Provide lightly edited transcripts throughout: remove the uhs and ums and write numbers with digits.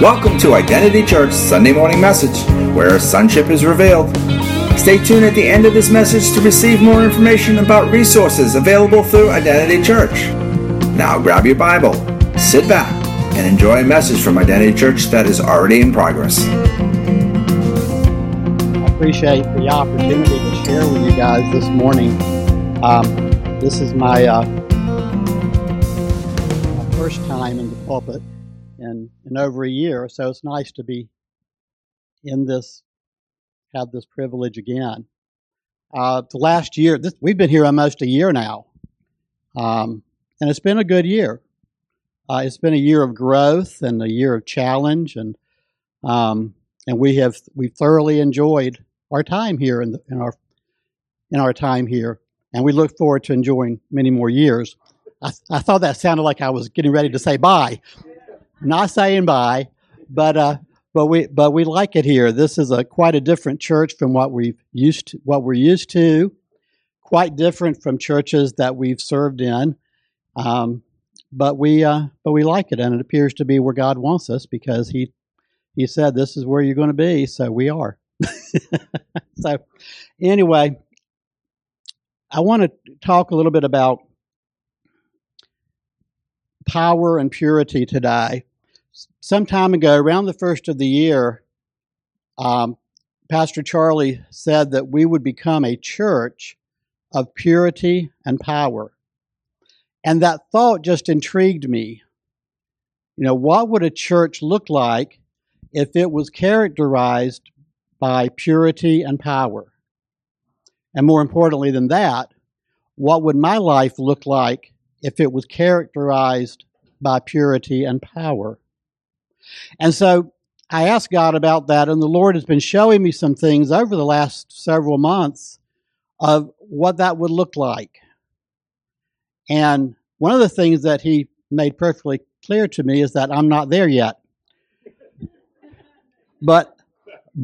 Welcome to Identity Church Sunday Morning Message, where sonship is revealed. Stay tuned at the end of this message to receive more information about resources available through Identity Church. Now grab your Bible, sit back, and enjoy a message from Identity Church that is already in progress. I appreciate the opportunity to share with you guys this morning. This is my first time in the pulpit in over a year, so it's nice to be in this, have this privilege again. The last year, we've been here almost a year now, and it's been a good year. It's been a year of growth and a year of challenge, and we thoroughly enjoyed our time here in our time here, and we look forward to enjoying many more years. I thought that sounded like I was getting ready to say bye. Not saying bye, but we like it here. This is quite a different church from what we're used to, quite different from churches that we've served in. But we like it, and it appears to be where God wants us, because He said this is where you're going to be, so we are. So anyway, I want to talk a little bit about power and purity today. Some time ago, around the first of the year, Pastor Charlie said that we would become a church of purity and power. And that thought just intrigued me. You know, what would a church look like if it was characterized by purity and power? And more importantly than that, what would my life look like if it was characterized by purity and power? And so I asked God about that, and the Lord has been showing me some things over the last several months of what that would look like. And one of the things that He made perfectly clear to me is that I'm not there yet. But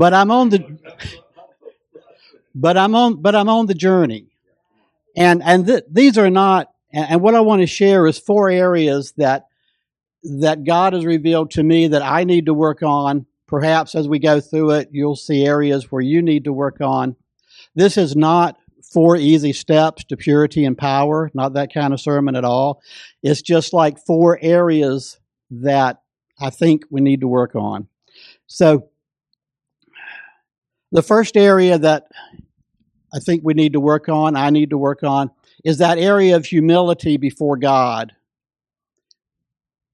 I'm on the journey. And these are not. And what I want to share is four areas that God has revealed to me that I need to work on. Perhaps as we go through it, you'll see areas where you need to work on. This is not four easy steps to purity and power, not that kind of sermon at all. It's just like four areas that I think we need to work on. So the first area that I think we need to work on, is that area of humility before God.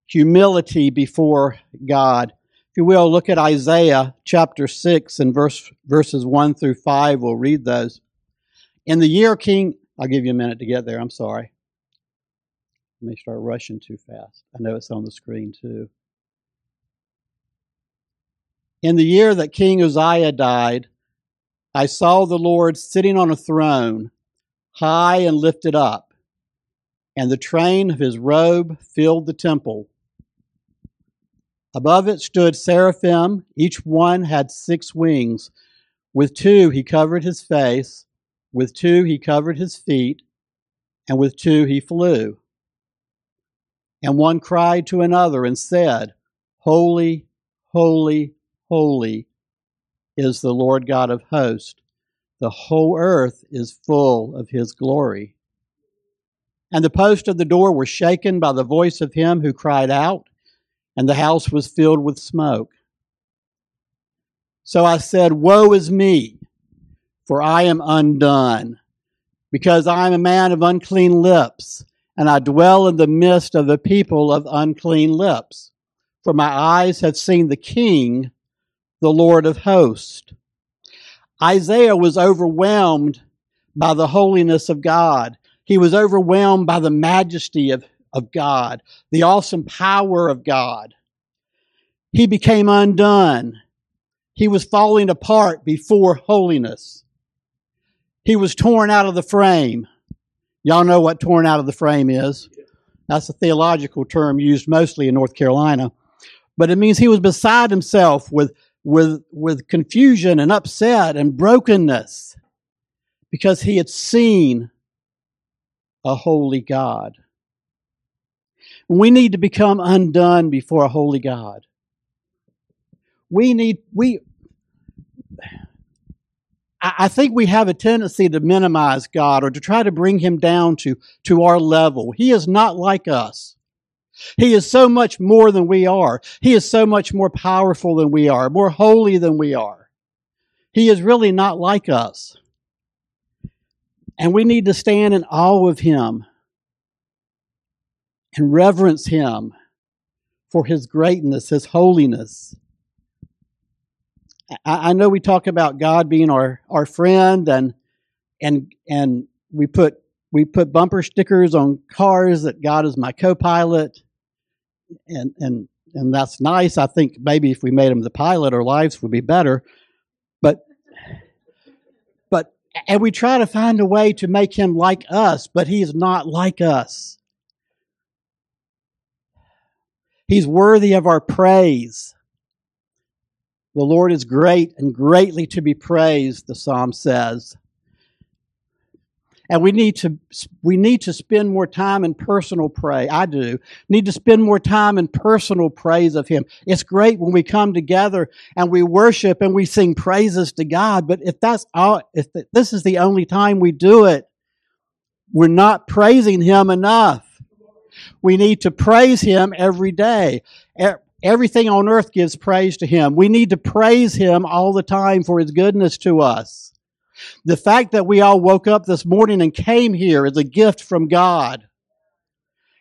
Humility before God. If you will, look at Isaiah chapter 6 and verses 1 through 5. We'll read those. In the year King... I'll give you a minute to get there. I'm sorry. Let me start rushing too fast. I know it's on the screen too. In the year that King Uzziah died, I saw the Lord sitting on a throne, high and lifted up, and the train of His robe filled the temple. Above it stood seraphim, each one had six wings. With two He covered His face, with two He covered His feet, and with two He flew. And one cried to another and said, Holy, holy, holy is the Lord God of hosts. The whole earth is full of His glory. And the posts of the door were shaken by the voice of him who cried out, and the house was filled with smoke. So I said, Woe is me, for I am undone, because I am a man of unclean lips, and I dwell in the midst of a people of unclean lips. For my eyes have seen the King, the Lord of hosts. Isaiah was overwhelmed by the holiness of God. He was overwhelmed by the majesty of God, the awesome power of God. He became undone. He was falling apart before holiness. He was torn out of the frame. Y'all know what torn out of the frame is. That's a theological term used mostly in North Carolina. But it means he was beside himself with confusion and upset and brokenness, because he had seen a holy God. We need to become undone before a holy God. I think we have a tendency to minimize God or to try to bring him down to our level. He is not like us. He is so much more than we are. He is so much more powerful than we are, more holy than we are. He is really not like us. And we need to stand in awe of him and reverence him for his greatness, his holiness. I know we talk about God being our friend and we put bumper stickers on cars that God is my co-pilot, and that's nice. I think maybe if we made him the pilot, our lives would be better. But and we try to find a way to make him like us, but he is not like us. He's worthy of our praise. The Lord is great and greatly to be praised, the Psalm says. And we need to spend more time in personal praise. I do. Need to spend more time in personal praise of him. It's great when we come together and we worship and we sing praises to God, but if this is the only time we do it, we're not praising him enough. We need to praise him every day. Everything on earth gives praise to him. We need to praise him all the time for his goodness to us. The fact that we all woke up this morning and came here is a gift from God.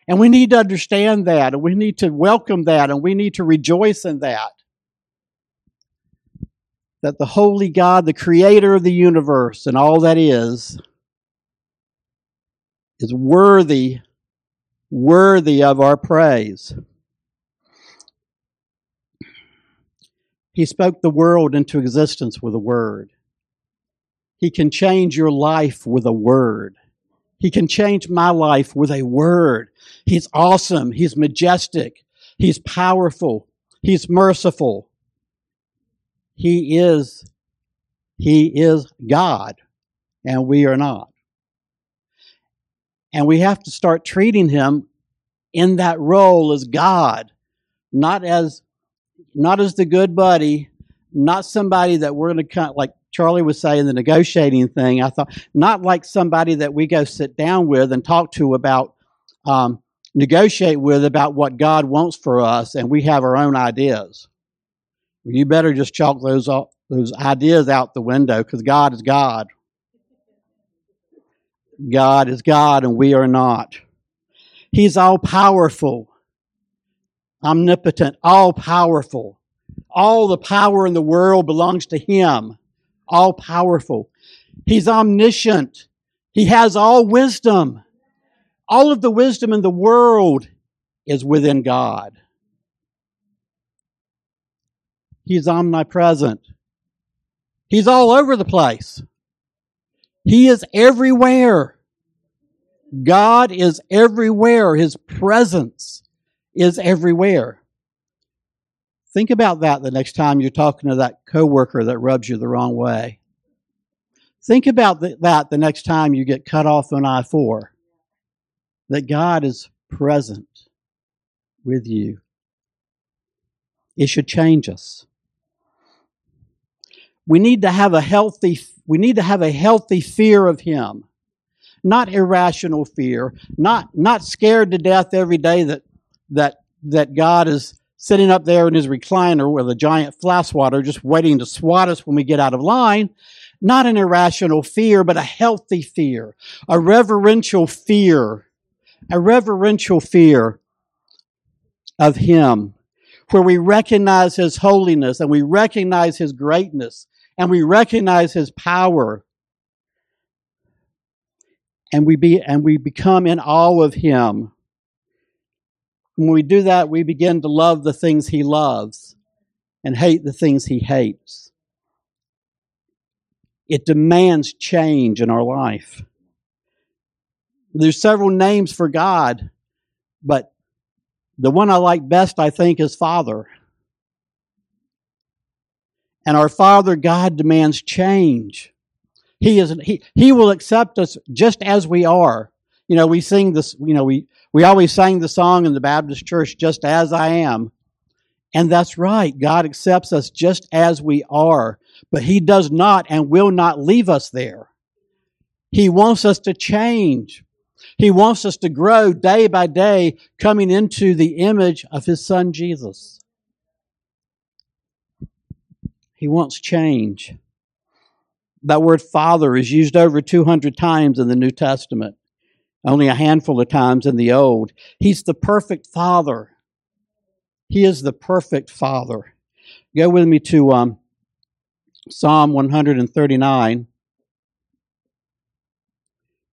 And we need to understand that, and we need to welcome that, and we need to rejoice in that. That the holy God, the creator of the universe and all that is worthy of our praise. He spoke the world into existence with a word. He can change your life with a word. He can change my life with a word. He's awesome. He's majestic. He's powerful. He's merciful. He is God, and we are not. And we have to start treating him in that role as God, not as the good buddy, not somebody that we're going to kind of like Charlie was saying, the negotiating thing, I thought, not like somebody that we go sit down with and talk to about, negotiate with about what God wants for us, and we have our own ideas. Well, you better just chalk those ideas out the window, because God is God. God is God, and we are not. He's all-powerful, omnipotent, all-powerful. All the power in the world belongs to him. All-powerful. He's omniscient. He has all wisdom. All of the wisdom in the world is within God. He's omnipresent. He's all over the place. He is everywhere. God is everywhere. His presence is everywhere. Think about that the next time you're talking to that coworker that rubs you the wrong way. Think about that the next time you get cut off on I-4. That God is present with you. It should change us. We need to have a healthy fear of him. Not irrational fear, not scared to death every day that God is sitting up there in his recliner with a giant fly swatter just waiting to swat us when we get out of line. Not an irrational fear, but a healthy fear, a reverential fear, of him, where we recognize his holiness and we recognize his greatness and we recognize his power, and we become in awe of him. When we do that, we begin to love the things he loves and hate the things he hates. It demands change in our life. There's several names for God, but the one I like best, I think, is Father. And our Father, God, demands change. He will accept us just as we are. You know, we sing this, you know, we always sang the song in the Baptist church, "Just As I Am." And that's right. God accepts us just as we are, but He does not and will not leave us there. He wants us to change. He wants us to grow day by day, coming into the image of His Son, Jesus. He wants change. That word Father is used over 200 times in the New Testament, only a handful of times in the Old. He's the perfect Father. He is the perfect Father. Go with me to Psalm 139.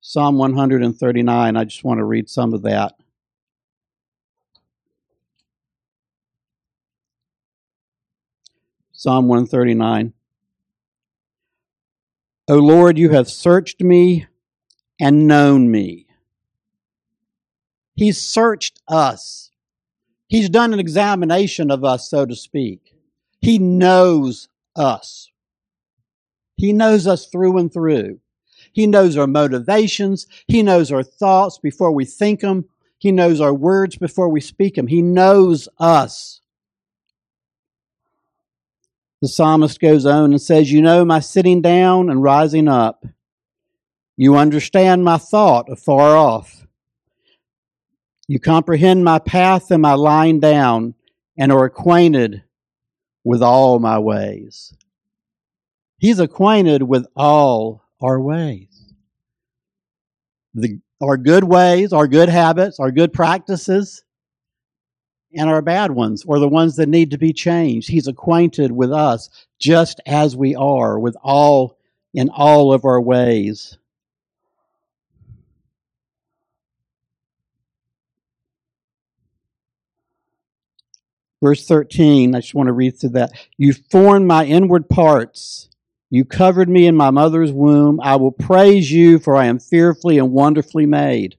Psalm 139, I just want to read some of that. Psalm 139. O Lord, you have searched me and known me. He's searched us. He's done an examination of us, so to speak. He knows us. He knows us through and through. He knows our motivations. He knows our thoughts before we think them. He knows our words before we speak them. He knows us. The psalmist goes on and says, you know my sitting down and rising up. You understand my thought afar off. You comprehend my path and my lying down and are acquainted with all my ways. He's acquainted with all our ways. Our good ways, our good habits, our good practices, and our bad ones, or the ones that need to be changed. He's acquainted with us just as we are, with all in all of our ways. Verse 13, I just want to read through that. You formed my inward parts. You covered me in my mother's womb. I will praise you, for I am fearfully and wonderfully made.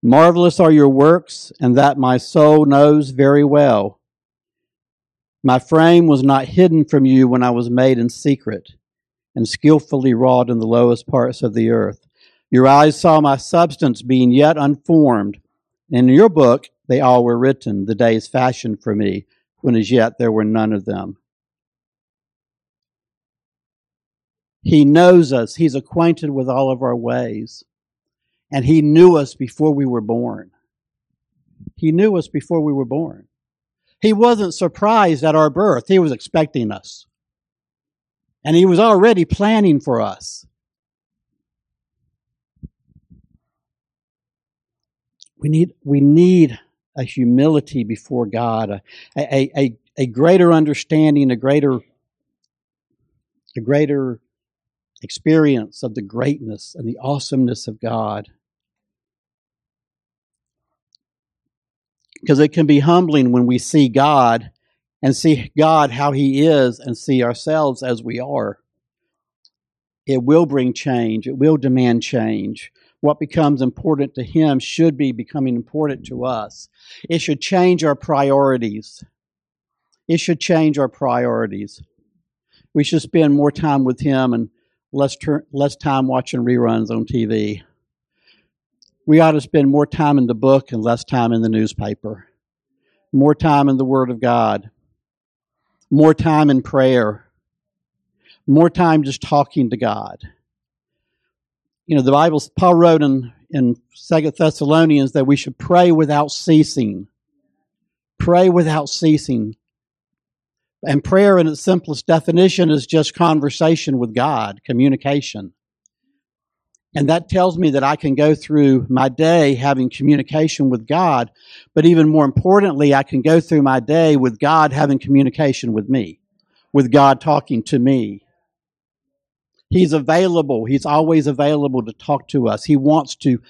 Marvelous are your works, and that my soul knows very well. My frame was not hidden from you when I was made in secret and skillfully wrought in the lowest parts of the earth. Your eyes saw my substance being yet unformed. And in your book, they all were written, the days fashioned for me, when as yet there were none of them. He knows us. He's acquainted with all of our ways. And He knew us before we were born. He knew us before we were born. He wasn't surprised at our birth. He was expecting us. And He was already planning for us. We need a humility before God, a greater understanding, a greater experience of the greatness and the awesomeness of God. Because it can be humbling when we see God and see God how He is and see ourselves as we are. It will bring change. It will demand change. What becomes important to Him should be becoming important to us. It should change our priorities. It should change our priorities. We should spend more time with Him and less time watching reruns on TV. We ought to spend more time in the book and less time in the newspaper. More time in the Word of God. More time in prayer. More time just talking to God. You know, the Bible, Paul wrote in 2 Thessalonians that we should pray without ceasing. Pray without ceasing. And prayer in its simplest definition is just conversation with God, communication. And that tells me that I can go through my day having communication with God, but even more importantly, I can go through my day with God having communication with me, with God talking to me. He's available. He's always available to talk to us. He wants to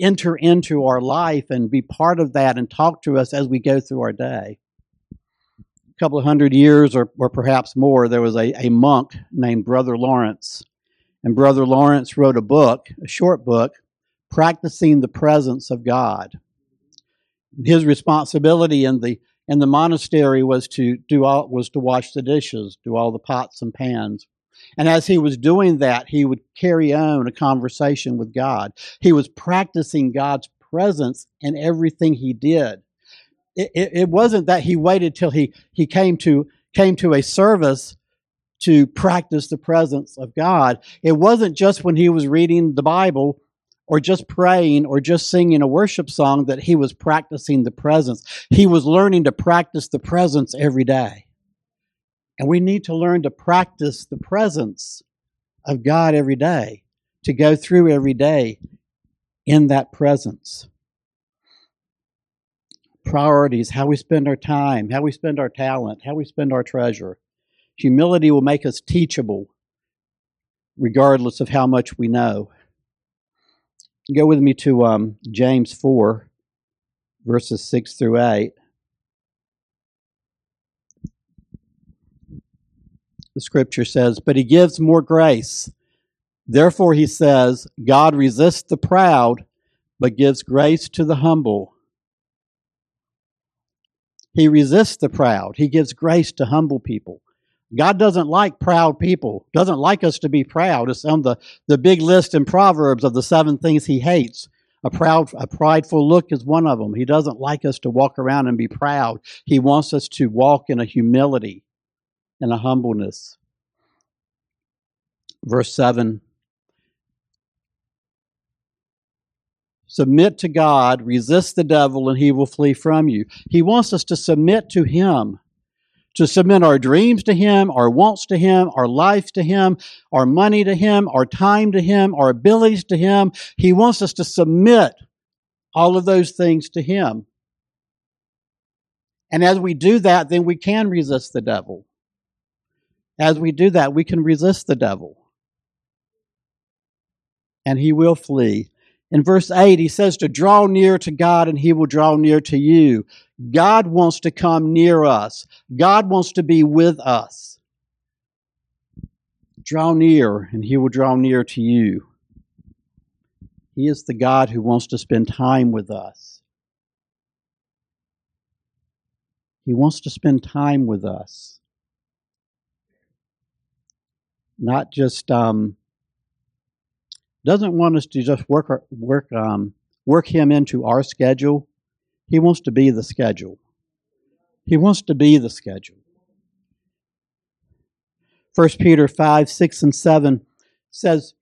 enter into our life and be part of that and talk to us as we go through our day. A couple of hundred years or perhaps more, there was a monk named Brother Lawrence. And Brother Lawrence wrote a book, a short book, Practicing the Presence of God. His responsibility in the monastery was to wash the dishes, do all the pots and pans. And as he was doing that, he would carry on a conversation with God. He was practicing God's presence in everything he did. It wasn't that he waited till he came to a service to practice the presence of God. It wasn't just when he was reading the Bible or just praying or just singing a worship song that he was practicing the presence. He was learning to practice the presence every day. And we need to learn to practice the presence of God every day, to go through every day in that presence. Priorities, how we spend our time, how we spend our talent, how we spend our treasure. Humility will make us teachable, regardless of how much we know. Go with me to James 4, verses 6 through 8. The scripture says, "But he gives more grace. Therefore he says, God resists the proud, but gives grace to the humble." He resists the proud. He gives grace to humble people. God doesn't like proud people, doesn't like us to be proud. It's on the big list in Proverbs of the 7 things he hates. A prideful look is one of them. He doesn't like us to walk around and be proud. He wants us to walk in a humility and a humbleness. Verse 7, "Submit to God, resist the devil, and he will flee from you." He wants us to submit to him. To submit our dreams to him, our wants to him, our life to him, our money to him, our time to him, our abilities to him. He wants us to submit all of those things to him. And as we do that, then we can resist the devil. As we do that, we can resist the devil. And he will flee. In verse 8, he says to draw near to God and he will draw near to you. God wants to come near us. God wants to be with us. Draw near and he will draw near to you. He is the God who wants to spend time with us. He wants to spend time with us. Not just... doesn't want us to just work him into our schedule. He wants to be the schedule. He wants to be the schedule. 1 Peter 5, 6, and 7 says,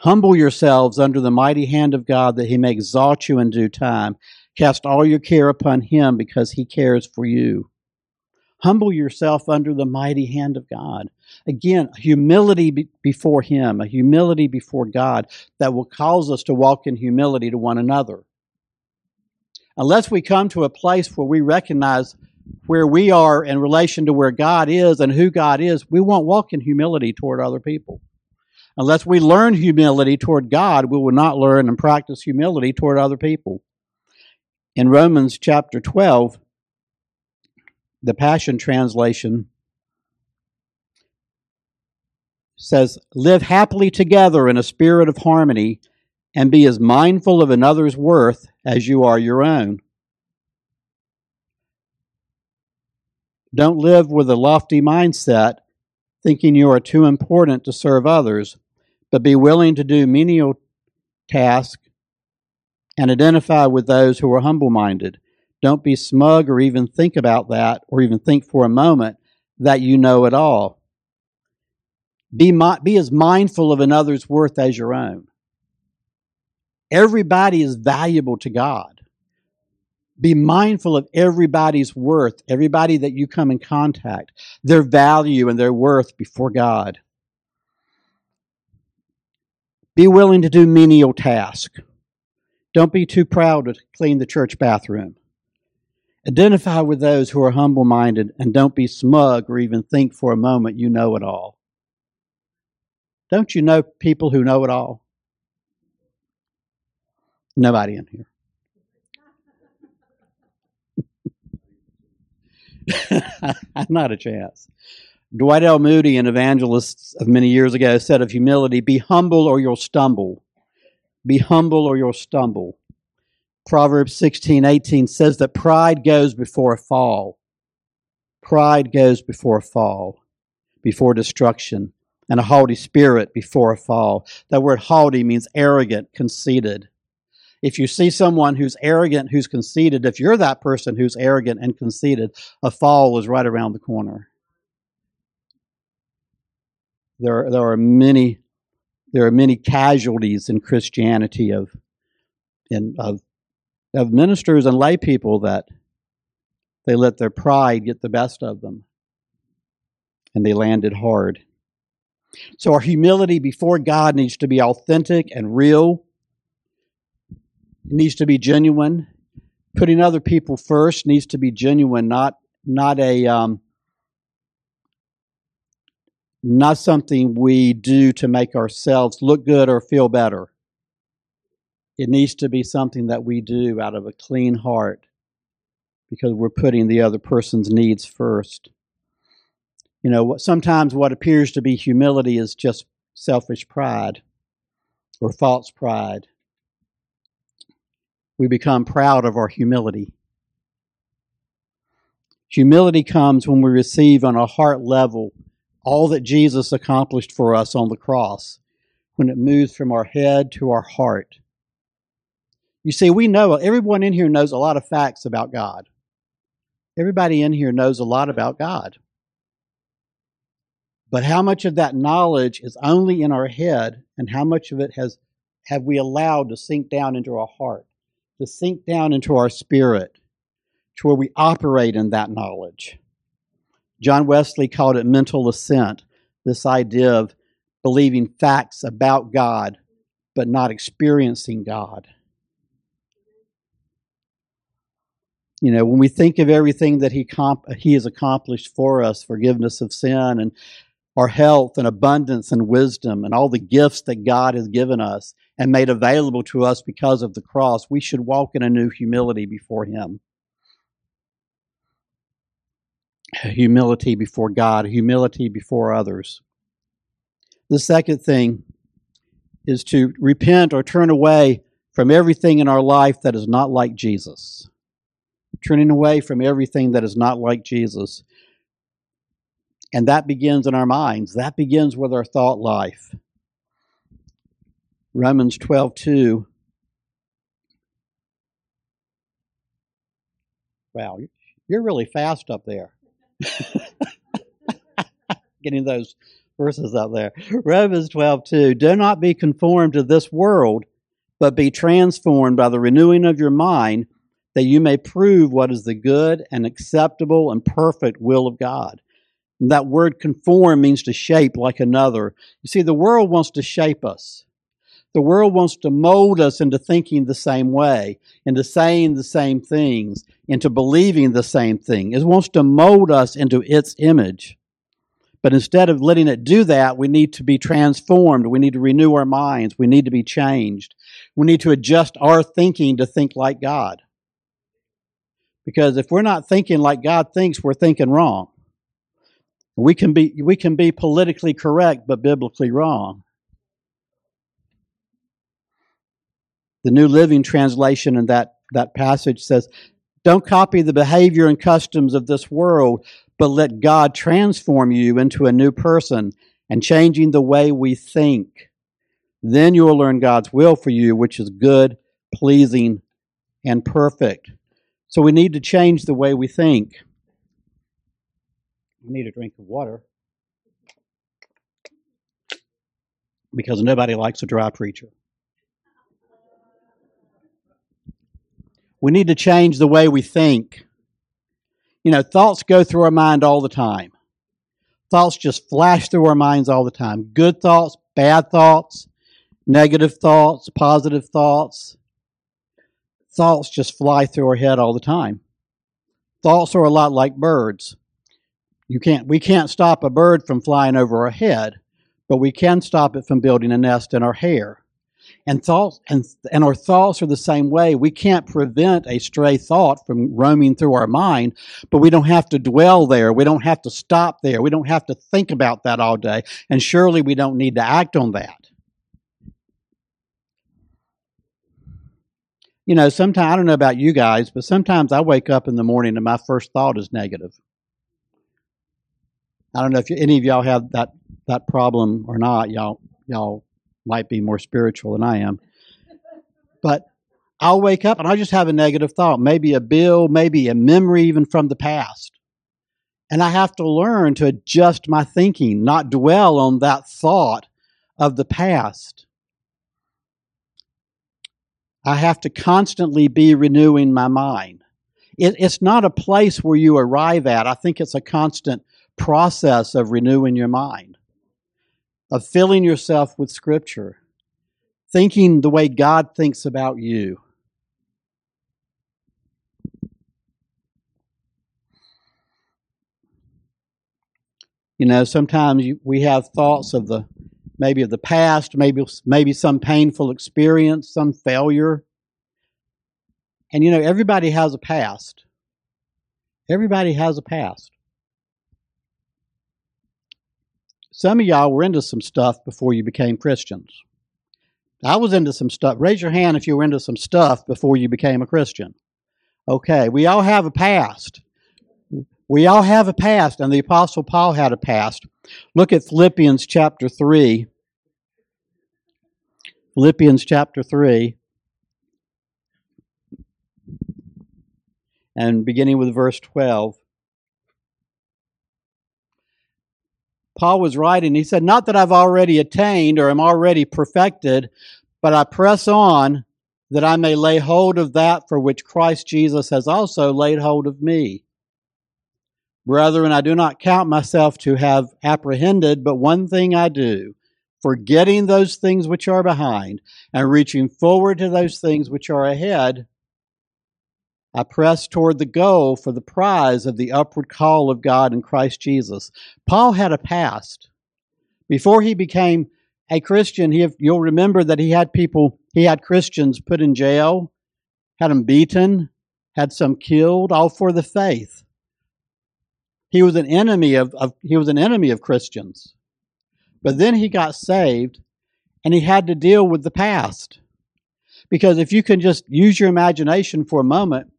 "Humble yourselves under the mighty hand of God that he may exalt you in due time. Cast all your care upon him because he cares for you." Humble yourself under the mighty hand of God. Again, humility before him, a humility before God that will cause us to walk in humility to one another. Unless we come to a place where we recognize where we are in relation to where God is and who God is, we won't walk in humility toward other people. Unless we learn humility toward God, we will not learn and practice humility toward other people. In Romans chapter 12, the Passion Translation says, "Live happily together in a spirit of harmony and be as mindful of another's worth as you are your own. Don't live with a lofty mindset, thinking you are too important to serve others, but be willing to do menial tasks and identify with those who are humble-minded. Don't be smug or even think about that or even think for a moment that you know it all. Be as mindful of another's worth as your own." Everybody is valuable to God. Be mindful of everybody's worth, everybody that you come in contact, their value and their worth before God. Be willing to do menial tasks. Don't be too proud to clean the church bathroom. Identify with those who are humble-minded and don't be smug or even think for a moment you know it all. Don't you know people who know it all? Nobody in here. Not a chance. Dwight L. Moody, an evangelist of many years ago, said of humility, "Be humble or you'll stumble. Be humble or you'll stumble." Proverbs 16:18 says that pride goes before a fall. Pride goes before a fall, before destruction, and a haughty spirit before a fall. That word haughty means arrogant, conceited. If you see someone who's arrogant, who's conceited, if you're that person who's arrogant and conceited, a fall is right around the corner. There are many casualties in Christianity of ministers and lay people that they let their pride get the best of them, and they landed hard. So our humility before God needs to be authentic and real. It needs to be genuine. Putting other people first needs to be genuine, not something we do to make ourselves look good or feel better. It needs to be something that we do out of a clean heart because we're putting the other person's needs first. You know, sometimes what appears to be humility is just selfish pride or false pride. We become proud of our humility. Humility comes when we receive on a heart level all that Jesus accomplished for us on the cross, when it moves from our head to our heart. You see, we know, everyone in here knows a lot of facts about God. Everybody in here knows a lot about God. But how much of that knowledge is only in our head, and how much of it have we allowed to sink down into our heart, to sink down into our spirit, to where we operate in that knowledge? John Wesley called it mental assent, this idea of believing facts about God, but not experiencing God. You know, when we think of everything that He has accomplished for us, forgiveness of sin and our health and abundance and wisdom and all the gifts that God has given us and made available to us because of the cross, we should walk in a new humility before Him. Humility before God, humility before others. The second thing is to repent or turn away from everything in our life that is not like Jesus. Turning away from everything that is not like Jesus. And that begins in our minds. That begins with our thought life. Romans 12:2. Wow, you're really fast up there. Getting those verses out there. Romans 12:2. Do not be conformed to this world, but be transformed by the renewing of your mind, that you may prove what is the good and acceptable and perfect will of God. And that word conform means to shape like another. You see, the world wants to shape us. The world wants to mold us into thinking the same way, into saying the same things, into believing the same thing. It wants to mold us into its image. But instead of letting it do that, we need to be transformed. We need to renew our minds. We need to be changed. We need to adjust our thinking to think like God. Because if we're not thinking like God thinks, we're thinking wrong. We can be politically correct, but biblically wrong. The New Living Translation in that passage says, don't copy the behavior and customs of this world, but let God transform you into a new person and changing the way we think. Then you will learn God's will for you, which is good, pleasing, and perfect. So we need to change the way we think. We need a drink of water because nobody likes a dry preacher. We need to change the way we think. You know, thoughts go through our mind all the time. Thoughts just flash through our minds all the time. Good thoughts, bad thoughts, negative thoughts, positive thoughts. Thoughts just fly through our head all the time. Thoughts are a lot like birds. We can't stop a bird from flying over our head, but we can stop it from building a nest in our hair. And our thoughts are the same way. We can't prevent a stray thought from roaming through our mind, but we don't have to dwell there. We don't have to stop there. We don't have to think about that all day. And surely we don't need to act on that. You know, sometimes, I don't know about you guys, but sometimes I wake up in the morning and my first thought is negative. I don't know if any of y'all have that problem or not. Y'all might be more spiritual than I am. But I'll wake up and I'll just have a negative thought, maybe a bill, maybe a memory even from the past. And I have to learn to adjust my thinking, not dwell on that thought of the past. I have to constantly be renewing my mind. It's not a place where you arrive at. I think it's a constant process of renewing your mind, of filling yourself with Scripture, thinking the way God thinks about you. You know, sometimes we have thoughts of the past, maybe some painful experience, some failure. And, you know, everybody has a past. Everybody has a past. Some of y'all were into some stuff before you became Christians. I was into some stuff. Raise your hand if you were into some stuff before you became a Christian. Okay, we all have a past. We all have a past, and the Apostle Paul had a past. Look at Philippians chapter 3. Philippians chapter 3. And beginning with verse 12, Paul was writing, he said, "Not that I've already attained or am already perfected, but I press on that I may lay hold of that for which Christ Jesus has also laid hold of me. Brethren, I do not count myself to have apprehended, but one thing I do, forgetting those things which are behind and reaching forward to those things which are ahead, I press toward the goal for the prize of the upward call of God in Christ Jesus." Paul had a past. Before he became a Christian, you'll remember that he had Christians put in jail, had them beaten, had some killed, all for the faith. He was an enemy of Christians. But then he got saved, and he had to deal with the past. Because if you can just use your imagination for a moment,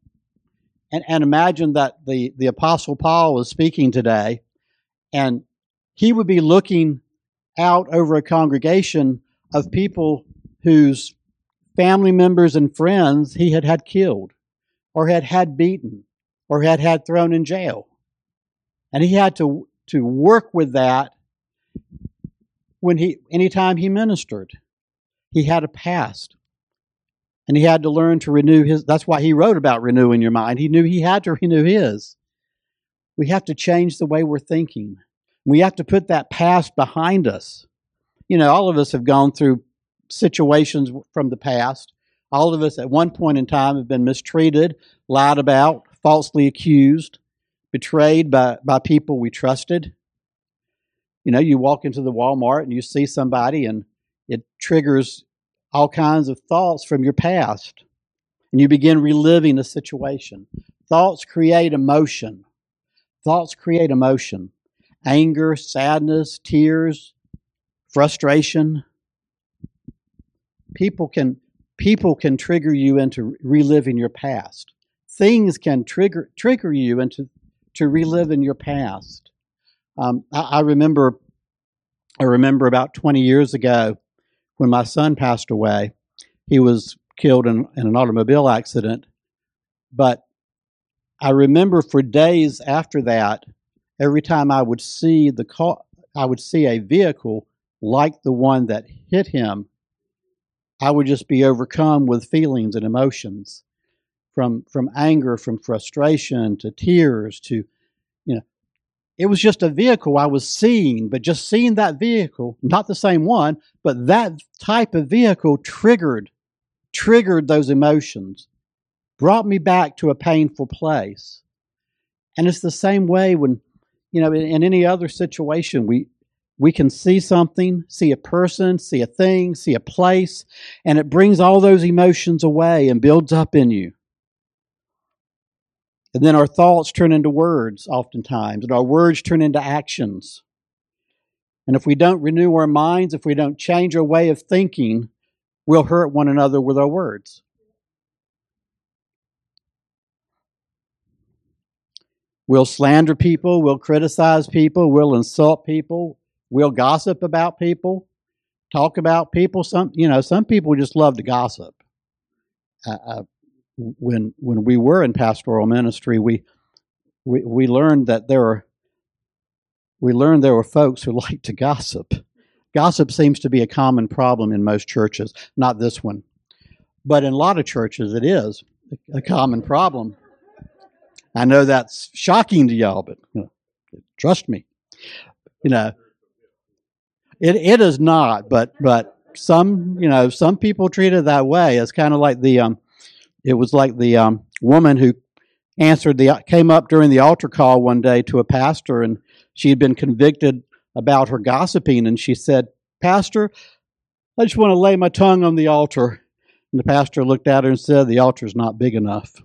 and imagine that the Apostle Paul is speaking today, and he would be looking out over a congregation of people whose family members and friends he had killed, or had beaten, or had thrown in jail. And he had to work with that anytime he ministered. He had a past. And he had to learn to renew his. That's why he wrote about renewing your mind. He knew he had to renew his. We have to change the way we're thinking. We have to put that past behind us. You know, all of us have gone through situations from the past. All of us at one point in time have been mistreated, lied about, falsely accused, betrayed by people we trusted. You know, you walk into the Walmart and you see somebody and it triggers all kinds of thoughts from your past, and you begin reliving the situation. Thoughts create emotion. Thoughts create emotion. Anger, sadness, tears, frustration. People can trigger you into reliving your past. Things can trigger you into reliving your past. I remember about 20 years ago, when my son passed away. He was killed in an automobile accident. But I remember for days after that, every time I would see the car, I would see a vehicle like the one that hit him, I would just be overcome with feelings and emotions, from anger, from frustration, to tears, to, you know, it was just a vehicle I was seeing, but just seeing that vehicle, not the same one, but that type of vehicle triggered those emotions, brought me back to a painful place. And it's the same way when, you know, in any other situation, we can see something, see a person, see a thing, see a place, and it brings all those emotions away and builds up in you. And then our thoughts turn into words oftentimes, and our words turn into actions. And if we don't renew our minds, if we don't change our way of thinking, we'll hurt one another with our words. We'll slander people, we'll criticize people, we'll insult people, we'll gossip about people, talk about people. Some people just love to gossip. when we were in pastoral ministry, we learned that there were folks who liked to gossip. Gossip seems to be a common problem in most churches, not this one, but in a lot of churches it is a common problem. I know that's shocking to y'all, but trust me, it is not. But some some people treat it that way. It's kind of like the woman who came up during the altar call one day to a pastor, and she had been convicted about her gossiping, and she said, "Pastor, I just want to lay my tongue on the altar." And the pastor looked at her and said, "The altar's not big enough."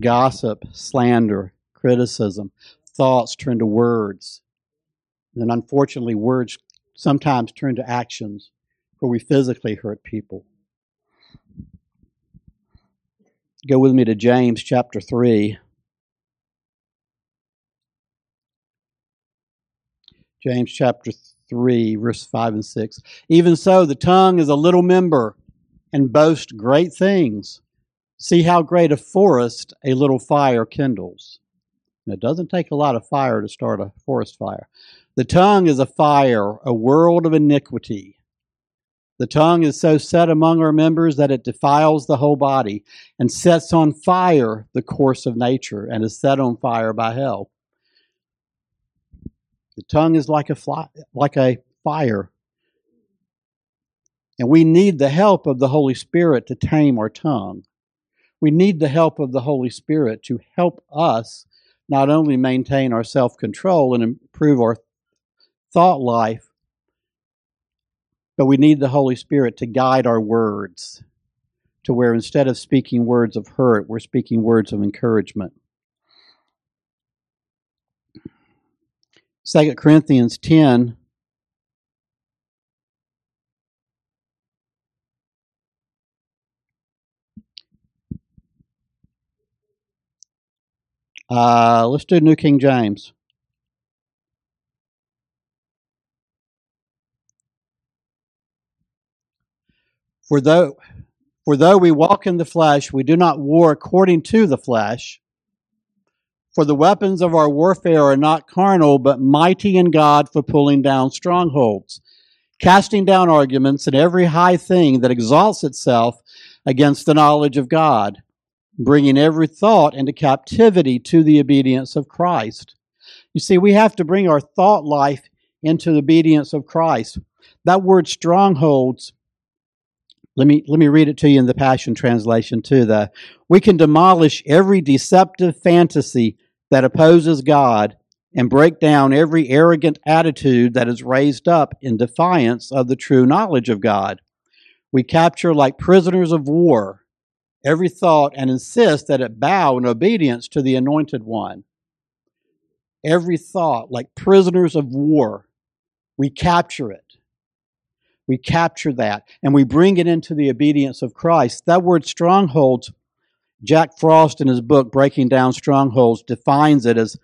Gossip, slander, criticism, thoughts turn to words. And unfortunately, words sometimes turn to actions where we physically hurt people. Go with me to James chapter 3. James chapter 3, verse 5 and 6. "Even so, the tongue is a little member and boasts great things. See how great a forest a little fire kindles." And it doesn't take a lot of fire to start a forest fire. "The tongue is a fire, a world of iniquity. The tongue is so set among our members that it defiles the whole body and sets on fire the course of nature and is set on fire by hell." The tongue is like a fire. And we need the help of the Holy Spirit to tame our tongue. We need the help of the Holy Spirit to help us not only maintain our self-control and improve our thought life, but we need the Holy Spirit to guide our words to where instead of speaking words of hurt, we're speaking words of encouragement. 2 Corinthians 10, let's do New King James. For though we walk in the flesh, we do not war according to the flesh. For the weapons of our warfare are not carnal, but mighty in God for pulling down strongholds, casting down arguments and every high thing that exalts itself against the knowledge of God, bringing every thought into captivity to the obedience of Christ. You see, we have to bring our thought life into the obedience of Christ. That word strongholds, let me read it to you in the Passion Translation too, though. "We can demolish every deceptive fantasy that opposes God and break down every arrogant attitude that is raised up in defiance of the true knowledge of God. We capture like prisoners of war every thought and insist that it bow in obedience to the Anointed One." Every thought, like prisoners of war, we capture it. We capture that, and we bring it into the obedience of Christ. That word strongholds, Jack Frost in his book, Breaking Down Strongholds, defines it as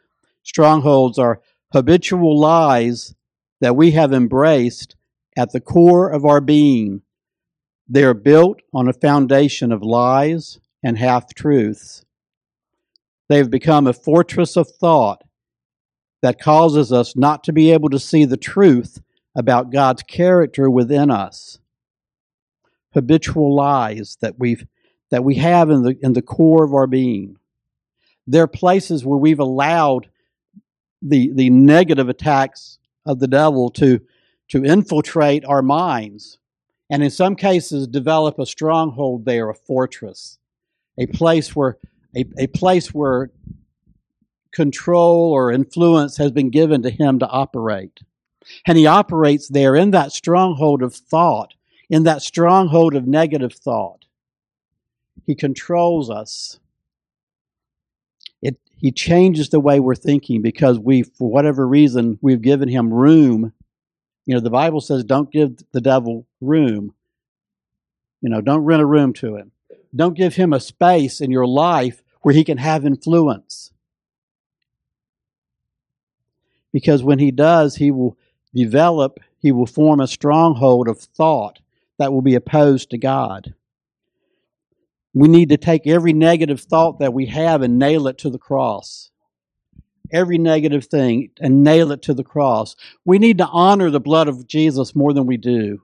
strongholds are habitual lies that we have embraced at the core of our being. They are built on a foundation of lies and half-truths. They have become a fortress of thought that causes us not to be able to see the truth about God's character within us. Habitual lies that we have in the core of our being. There are places where we've allowed the negative attacks of the devil to infiltrate our minds, and in some cases develop a stronghold there, a fortress, a place where control or influence has been given to him to operate. And he operates there in that stronghold of thought, in that stronghold of negative thought. He controls us. He changes the way we're thinking because for whatever reason, we've given him room. The Bible says don't give the devil room. Don't rent a room to him. Don't give him a space in your life where he can have influence. Because when he does, he will develop, he will form a stronghold of thought that will be opposed to God. We need to take every negative thought that we have and nail it to the cross. Every negative thing and nail it to the cross. We need to honor the blood of Jesus more than we do.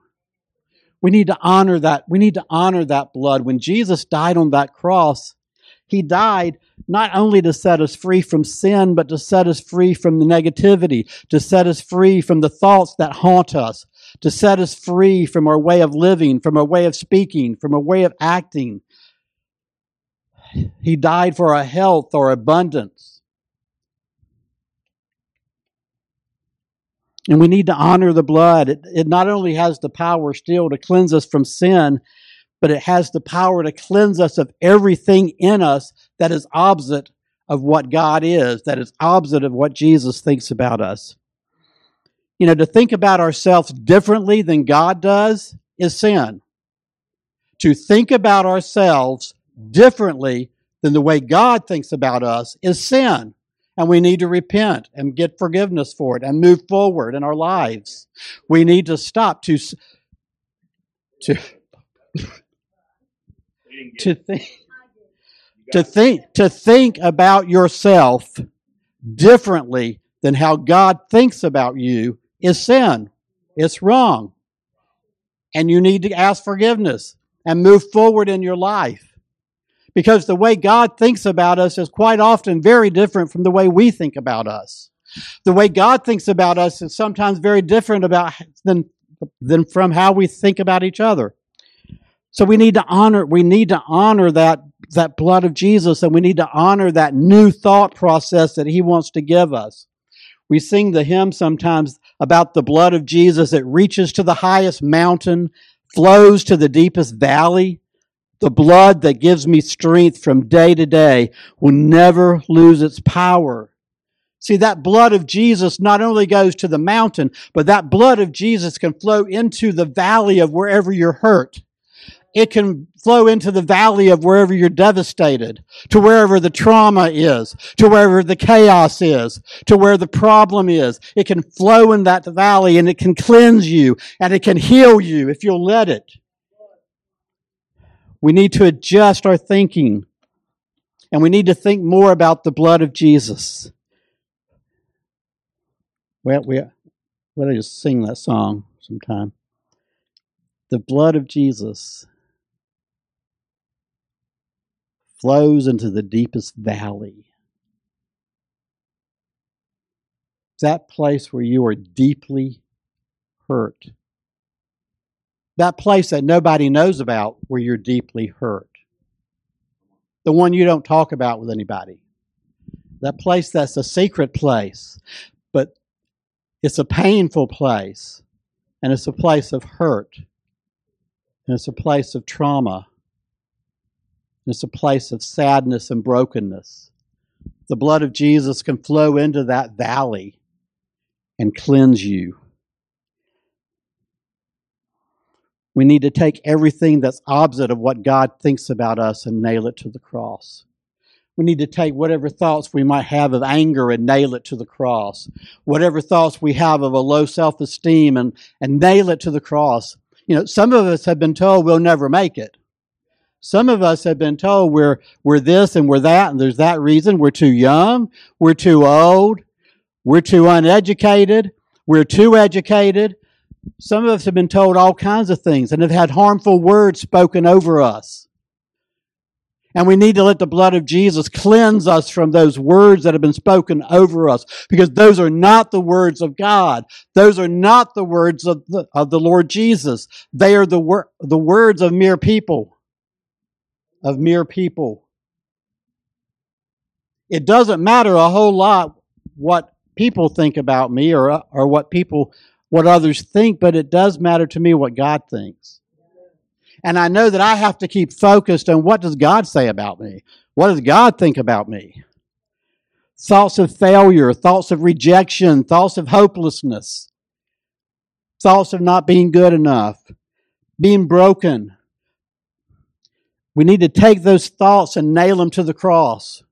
We need to honor that. We need to honor that blood. When Jesus died on that cross, he died not only to set us free from sin, but to set us free from the negativity, to set us free from the thoughts that haunt us, to set us free from our way of living, from our way of speaking, from our way of acting. He died for our health, our abundance. And we need to honor the blood. It not only has the power still to cleanse us from sin, but it has the power to cleanse us of everything in us that is opposite of what God is, that is opposite of what Jesus thinks about us. You know, to think about ourselves differently than God does is sin. To think about ourselves differently than the way God thinks about us is sin. And we need to repent and get forgiveness for it and move forward in our lives. We need to stop to think about yourself differently than how God thinks about you is sin. It's wrong. And you need to ask forgiveness and move forward in your life. Because the way God thinks about us is quite often very different from the way we think about us. The way God thinks about us is sometimes very different than from how we think about each other. So we need to honor that blood of Jesus, and we need to honor that new thought process that he wants to give us. We sing the hymn sometimes about the blood of Jesus. It reaches to the highest mountain, flows to the deepest valley. The blood that gives me strength from day to day will never lose its power. See, that blood of Jesus not only goes to the mountain, but that blood of Jesus can flow into the valley of wherever you're hurt. It can flow into the valley of wherever you're devastated, to wherever the trauma is, to wherever the chaos is, to where the problem is. It can flow in that valley, and it can cleanse you, and it can heal you if you'll let it. We need to adjust our thinking, and we need to think more about the blood of Jesus. Well, we'll just sing that song sometime. The blood of Jesus flows into the deepest valley. That place where you are deeply hurt. That place that nobody knows about where you're deeply hurt. The one you don't talk about with anybody. That place that's a secret place, but it's a painful place, and it's a place of hurt, and it's a place of trauma, and it's a place of sadness and brokenness. The blood of Jesus can flow into that valley and cleanse you. We need to take everything that's opposite of what God thinks about us and nail it to the cross. We need to take whatever thoughts we might have of anger and nail it to the cross. Whatever thoughts we have of a low self-esteem and nail it to the cross. You know, some of us have been told we'll never make it. Some of us have been told we're this and we're that, and there's that reason. We're too young. We're too old. We're too uneducated. We're too educated. Some of us have been told all kinds of things and have had harmful words spoken over us. And we need to let the blood of Jesus cleanse us from those words that have been spoken over us, because those are not the words of God. Those are not the words of the Lord Jesus. They are the words of mere people. Of mere people. It doesn't matter a whole lot what people think about me or what others think, but it does matter to me what God thinks. And I know that I have to keep focused on what does God say about me? What does God think about me? Thoughts of failure, thoughts of rejection, thoughts of hopelessness, thoughts of not being good enough, being broken. We need to take those thoughts and nail them to the cross.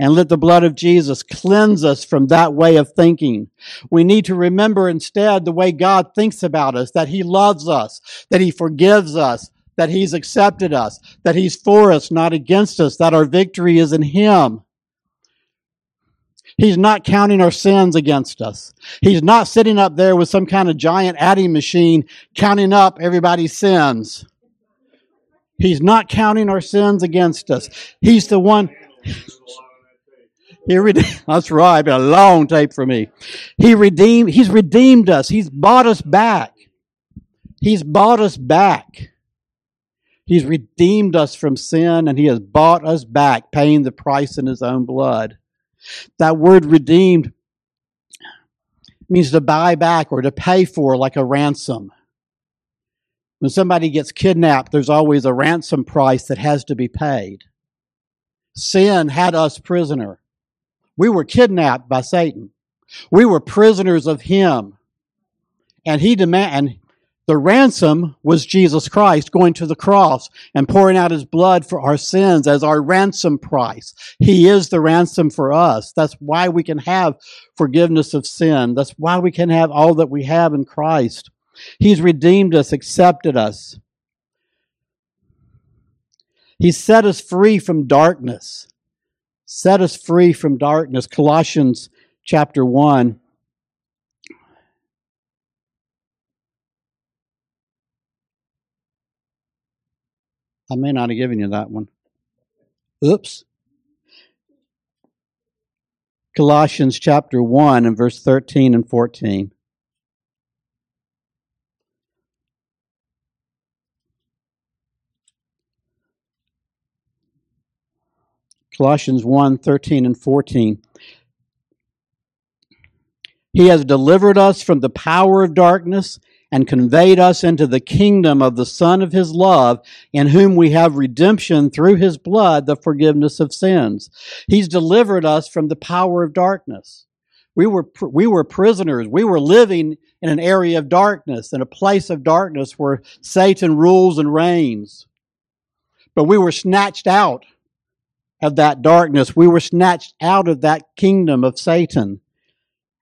and let the blood of Jesus cleanse us from that way of thinking. We need to remember instead the way God thinks about us, that He loves us, that He forgives us, that He's accepted us, that He's for us, not against us, that our victory is in Him. He's not counting our sins against us. He's not sitting up there with some kind of giant adding machine counting up everybody's sins. He's not counting our sins against us. He's the one. That's right, a long tape for me. He's redeemed us. He's bought us back. He's bought us back. He's redeemed us from sin, and He has bought us back, paying the price in His own blood. That word redeemed means to buy back or to pay for, like a ransom. When somebody gets kidnapped, there's always a ransom price that has to be paid. Sin had us prisoner. We were kidnapped by Satan. We were prisoners of him. And the ransom was Jesus Christ going to the cross and pouring out His blood for our sins as our ransom price. He is the ransom for us. That's why we can have forgiveness of sin. That's why we can have all that we have in Christ. He's redeemed us, accepted us. He set us free from darkness. Set us free from darkness. Colossians chapter 1. I may not have given you that one. Oops. Colossians chapter 1 and verse 13 and 14. Colossians 1, 13 and 14. He has delivered us from the power of darkness and conveyed us into the kingdom of the Son of His love, in whom we have redemption through His blood, the forgiveness of sins. He's delivered us from the power of darkness. We were prisoners. We were living in an area of darkness, in a place of darkness where Satan rules and reigns. But we were snatched out of that darkness. We were snatched out of that kingdom of Satan.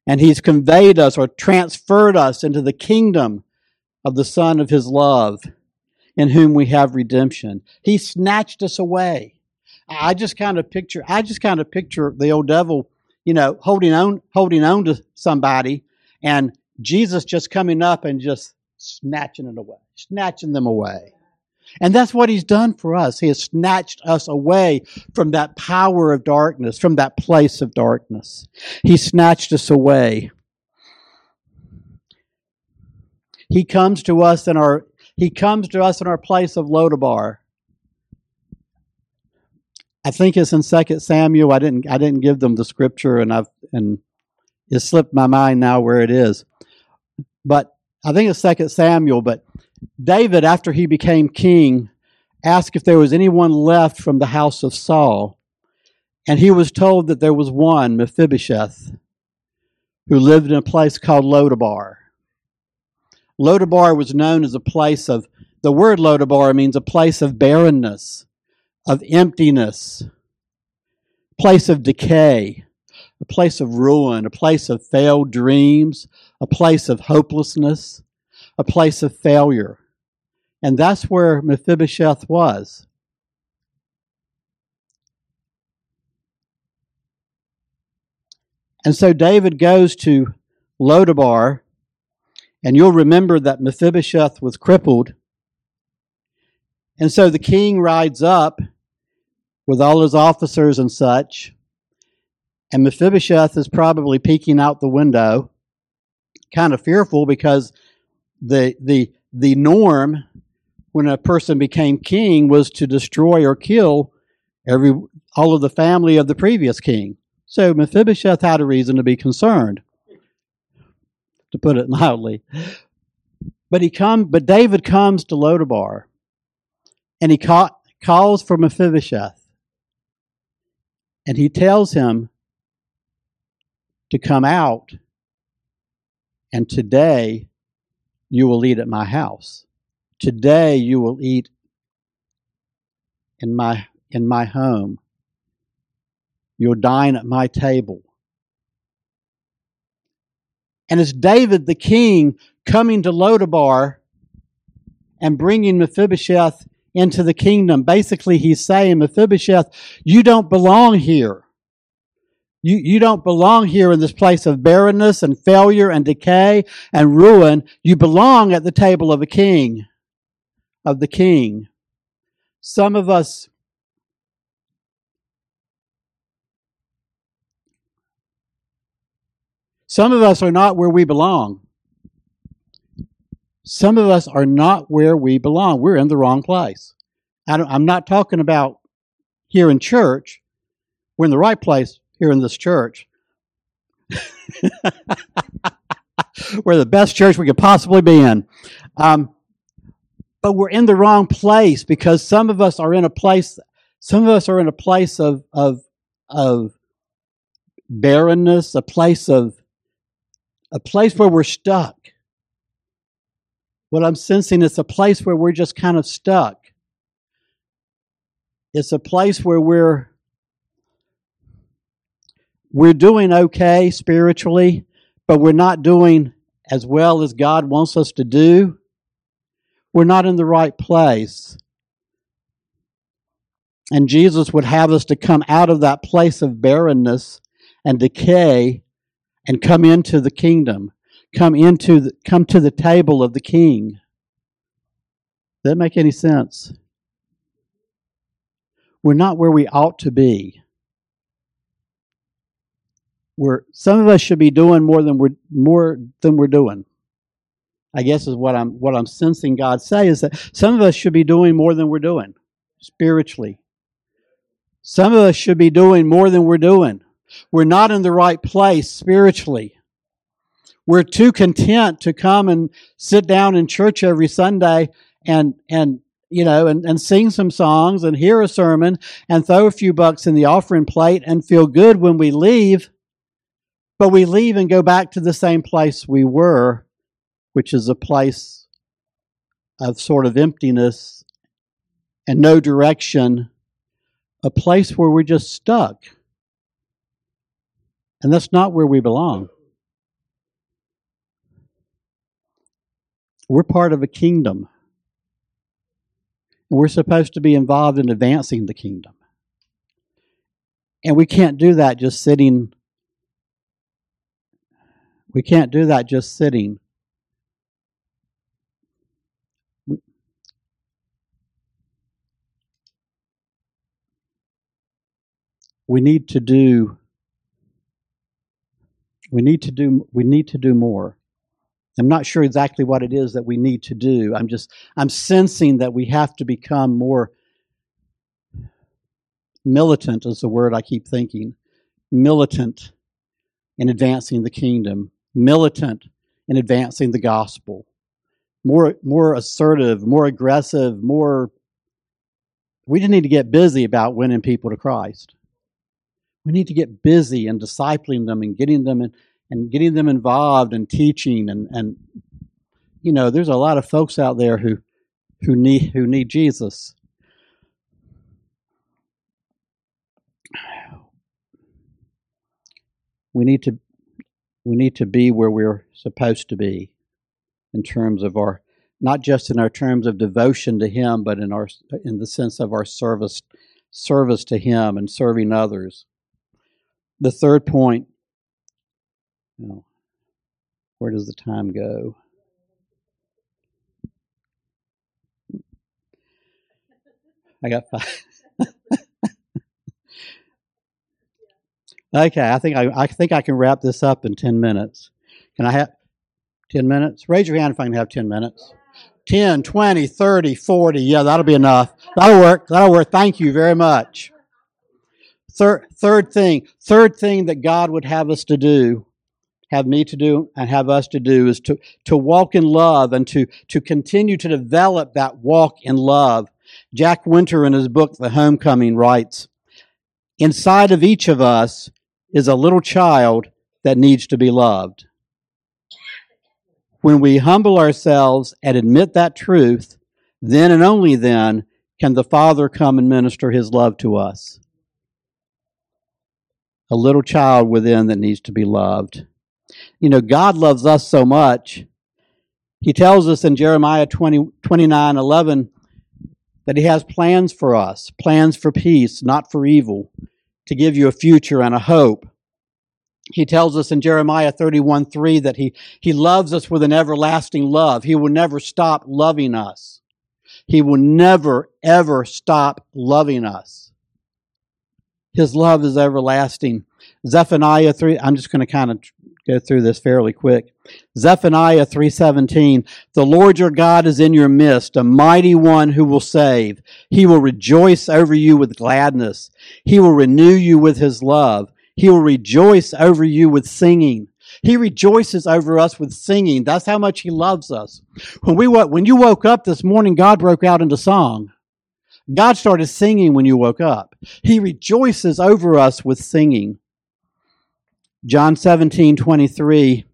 And He's conveyed us or transferred us into the kingdom of the Son of His love, in whom we have redemption. He snatched us away. I just kind of picture the old devil, holding on to somebody, and Jesus just coming up and just snatching them away. And that's what He's done for us. He has snatched us away from that power of darkness, from that place of darkness. He snatched us away. He comes to us in our place of Lo-debar. I think it's in 2 Samuel. I didn't give them the scripture, and it slipped my mind now where it is. But I think it's 2 Samuel, but David, after he became king, asked if there was anyone left from the house of Saul, and he was told that there was one, Mephibosheth, who lived in a place called Lo-debar. Lo-debar was known as a place of, the word Lo-debar means a place of barrenness, of emptiness, a place of decay, a place of ruin, a place of failed dreams, a place of hopelessness, a place of failure. And that's where Mephibosheth was. And so David goes to Lo-debar, and you'll remember that Mephibosheth was crippled. And so the king rides up with all his officers and such, and Mephibosheth is probably peeking out the window, kind of fearful, because the norm when a person became king was to destroy or kill all of the family of the previous king. So Mephibosheth had a reason to be concerned, to put it mildly. But David comes to Lo-debar, and he calls for Mephibosheth, and he tells him to come out, and today you will eat at my house. Today you will eat in my home. You'll dine at my table. And it's David the king coming to Lo-debar and bringing Mephibosheth into the kingdom. Basically, he's saying, Mephibosheth, you don't belong here. You don't belong here in this place of barrenness and failure and decay and ruin. You belong at the table of a king, of the king. Some of us, are not where we belong. Some of us are not where we belong. We're in the wrong place. I'm not talking about here in church. We're in the right place here in this church. We're the best church we could possibly be in. But we're in the wrong place because some of us are in a place of barrenness, a place where we're stuck. What I'm sensing is a place where we're just kind of stuck. It's a place where we're doing okay spiritually, but we're not doing as well as God wants us to do. We're not in the right place. And Jesus would have us to come out of that place of barrenness and decay and come into the kingdom. Come to the table of the king. Does that make any sense? We're not where we ought to be. Some of us should be doing more than we're doing. I guess is what I'm sensing God say is that some of us should be doing more than we're doing spiritually. Some of us should be doing more than we're doing. We're not in the right place spiritually. We're too content to come and sit down in church every Sunday and sing some songs and hear a sermon and throw a few bucks in the offering plate and feel good when we leave. But we leave and go back to the same place we were, which is a place of sort of emptiness and no direction, a place where we're just stuck. And that's not where we belong. We're part of a kingdom. We're supposed to be involved in advancing the kingdom. And we can't do that just sitting. We can't do that just sitting. We need to do more. I'm not sure exactly what it is that we need to do. I'm sensing that we have to become more militant is the word I keep thinking. Militant in advancing the kingdom. Militant in advancing the gospel. More assertive, more aggressive, more... We just need to get busy about winning people to Christ. We need to get busy in discipling them and getting them in... and getting them involved and teaching and you know, there's a lot of folks out there who need Jesus. We need to be where we're supposed to be in terms of our, not just in our terms of devotion to Him, but in the sense of our service to Him and serving others. The third point. Now, where does the time go? I got 5. Okay, I think I can wrap this up in 10 minutes. Can I have 10 minutes? Raise your hand if I can have 10 minutes. 10, 20, 30, 40. Yeah, that'll be enough. That'll work. Thank you very much. Third thing that God would have us to do. Have me to do and have us to do is to walk in love and to continue to develop that walk in love. Jack Winter in his book, The Homecoming, writes, "Inside of each of us is a little child that needs to be loved. When we humble ourselves and admit that truth, then and only then can the Father come and minister His love to us." a little child within that needs to be loved. You know, God loves us so much. He tells us in Jeremiah 29:11 that he has plans for us, plans for peace, not for evil, to give you a future and a hope. He tells us in Jeremiah 31:3 that he loves us with an everlasting love. He will never stop loving us. He will never, ever stop loving us. His love is everlasting. Zephaniah 3, I'm just going to kind of go through this fairly quick. Zephaniah 3:17, the Lord your God is in your midst, a mighty one who will save. He will rejoice over you with gladness. He will renew you with his love. He will rejoice over you with singing. He rejoices over us with singing. That's how much he loves us. When you woke up this morning, God broke out into song. God started singing when you woke up. He rejoices over us with singing. John 17:23,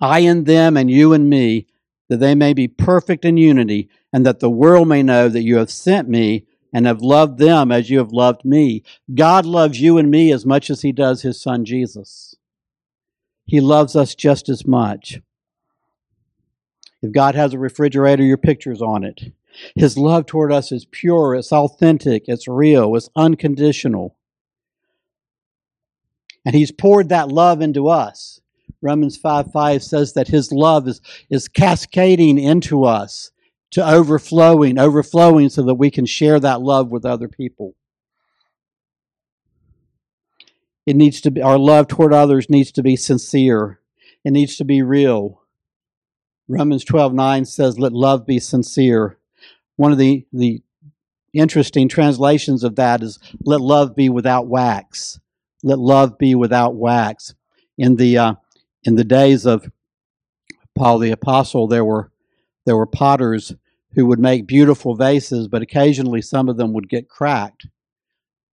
I in them and you in me, that they may be perfect in unity, and that the world may know that you have sent me and have loved them as you have loved me. God loves you and me as much as he does his son Jesus. He loves us just as much. If God has a refrigerator, your picture's on it. His love toward us is pure, it's authentic, it's real, it's unconditional. And he's poured that love into us. Romans 5:5 says that his love is cascading into us, to overflowing so that we can share that love with other people. It needs to be, our love toward others needs to be sincere. It needs to be real. Romans 12:9 says, let love be sincere. One of the interesting translations of that is, let love be without wax. Let love be without wax. In the days of Paul the Apostle, there were potters who would make beautiful vases, but occasionally some of them would get cracked.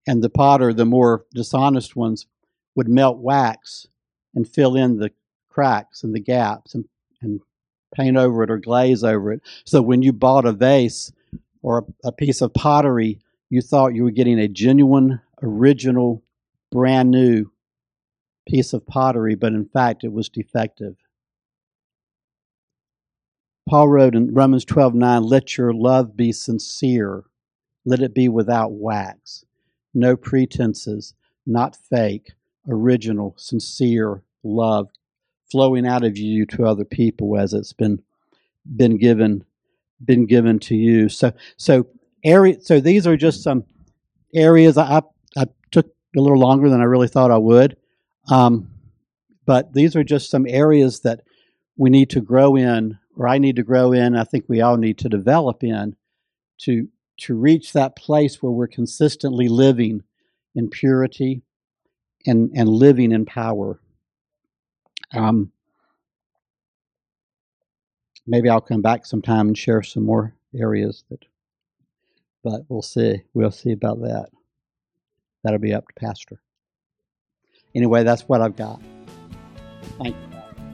And the potter, the more dishonest ones, would melt wax and fill in the cracks and the gaps and paint over it or glaze over it. So when you bought a vase or a piece of pottery, you thought you were getting a genuine, original, brand new piece of pottery, but in fact it was defective. Paul wrote in Romans 12:9, let your love be sincere. Let it be without wax. No pretenses, not fake, original, sincere love flowing out of you to other people as it's been given to you. So these are just some areas. I took a little longer than I really thought I would. But these are just some areas that we need to grow in, or I need to grow in, I think we all need to develop in, to reach that place where we're consistently living in purity and living in power. Maybe I'll come back sometime and share some more areas, but we'll see. We'll see about that. That'll be up to Pastor. Anyway, that's what I've got. Thank you.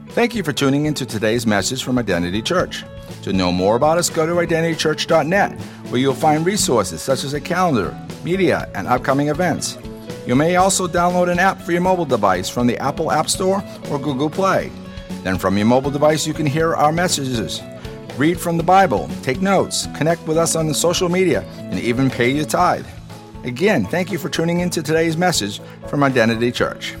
Thank you for tuning into today's message from Identity Church. To know more about us, go to identitychurch.net, where you'll find resources such as a calendar, media, and upcoming events. You may also download an app for your mobile device from the Apple App Store or Google Play. Then from your mobile device, you can hear our messages, read from the Bible, take notes, connect with us on the social media, and even pay your tithe. Again, thank you for tuning into today's message from Identity Church.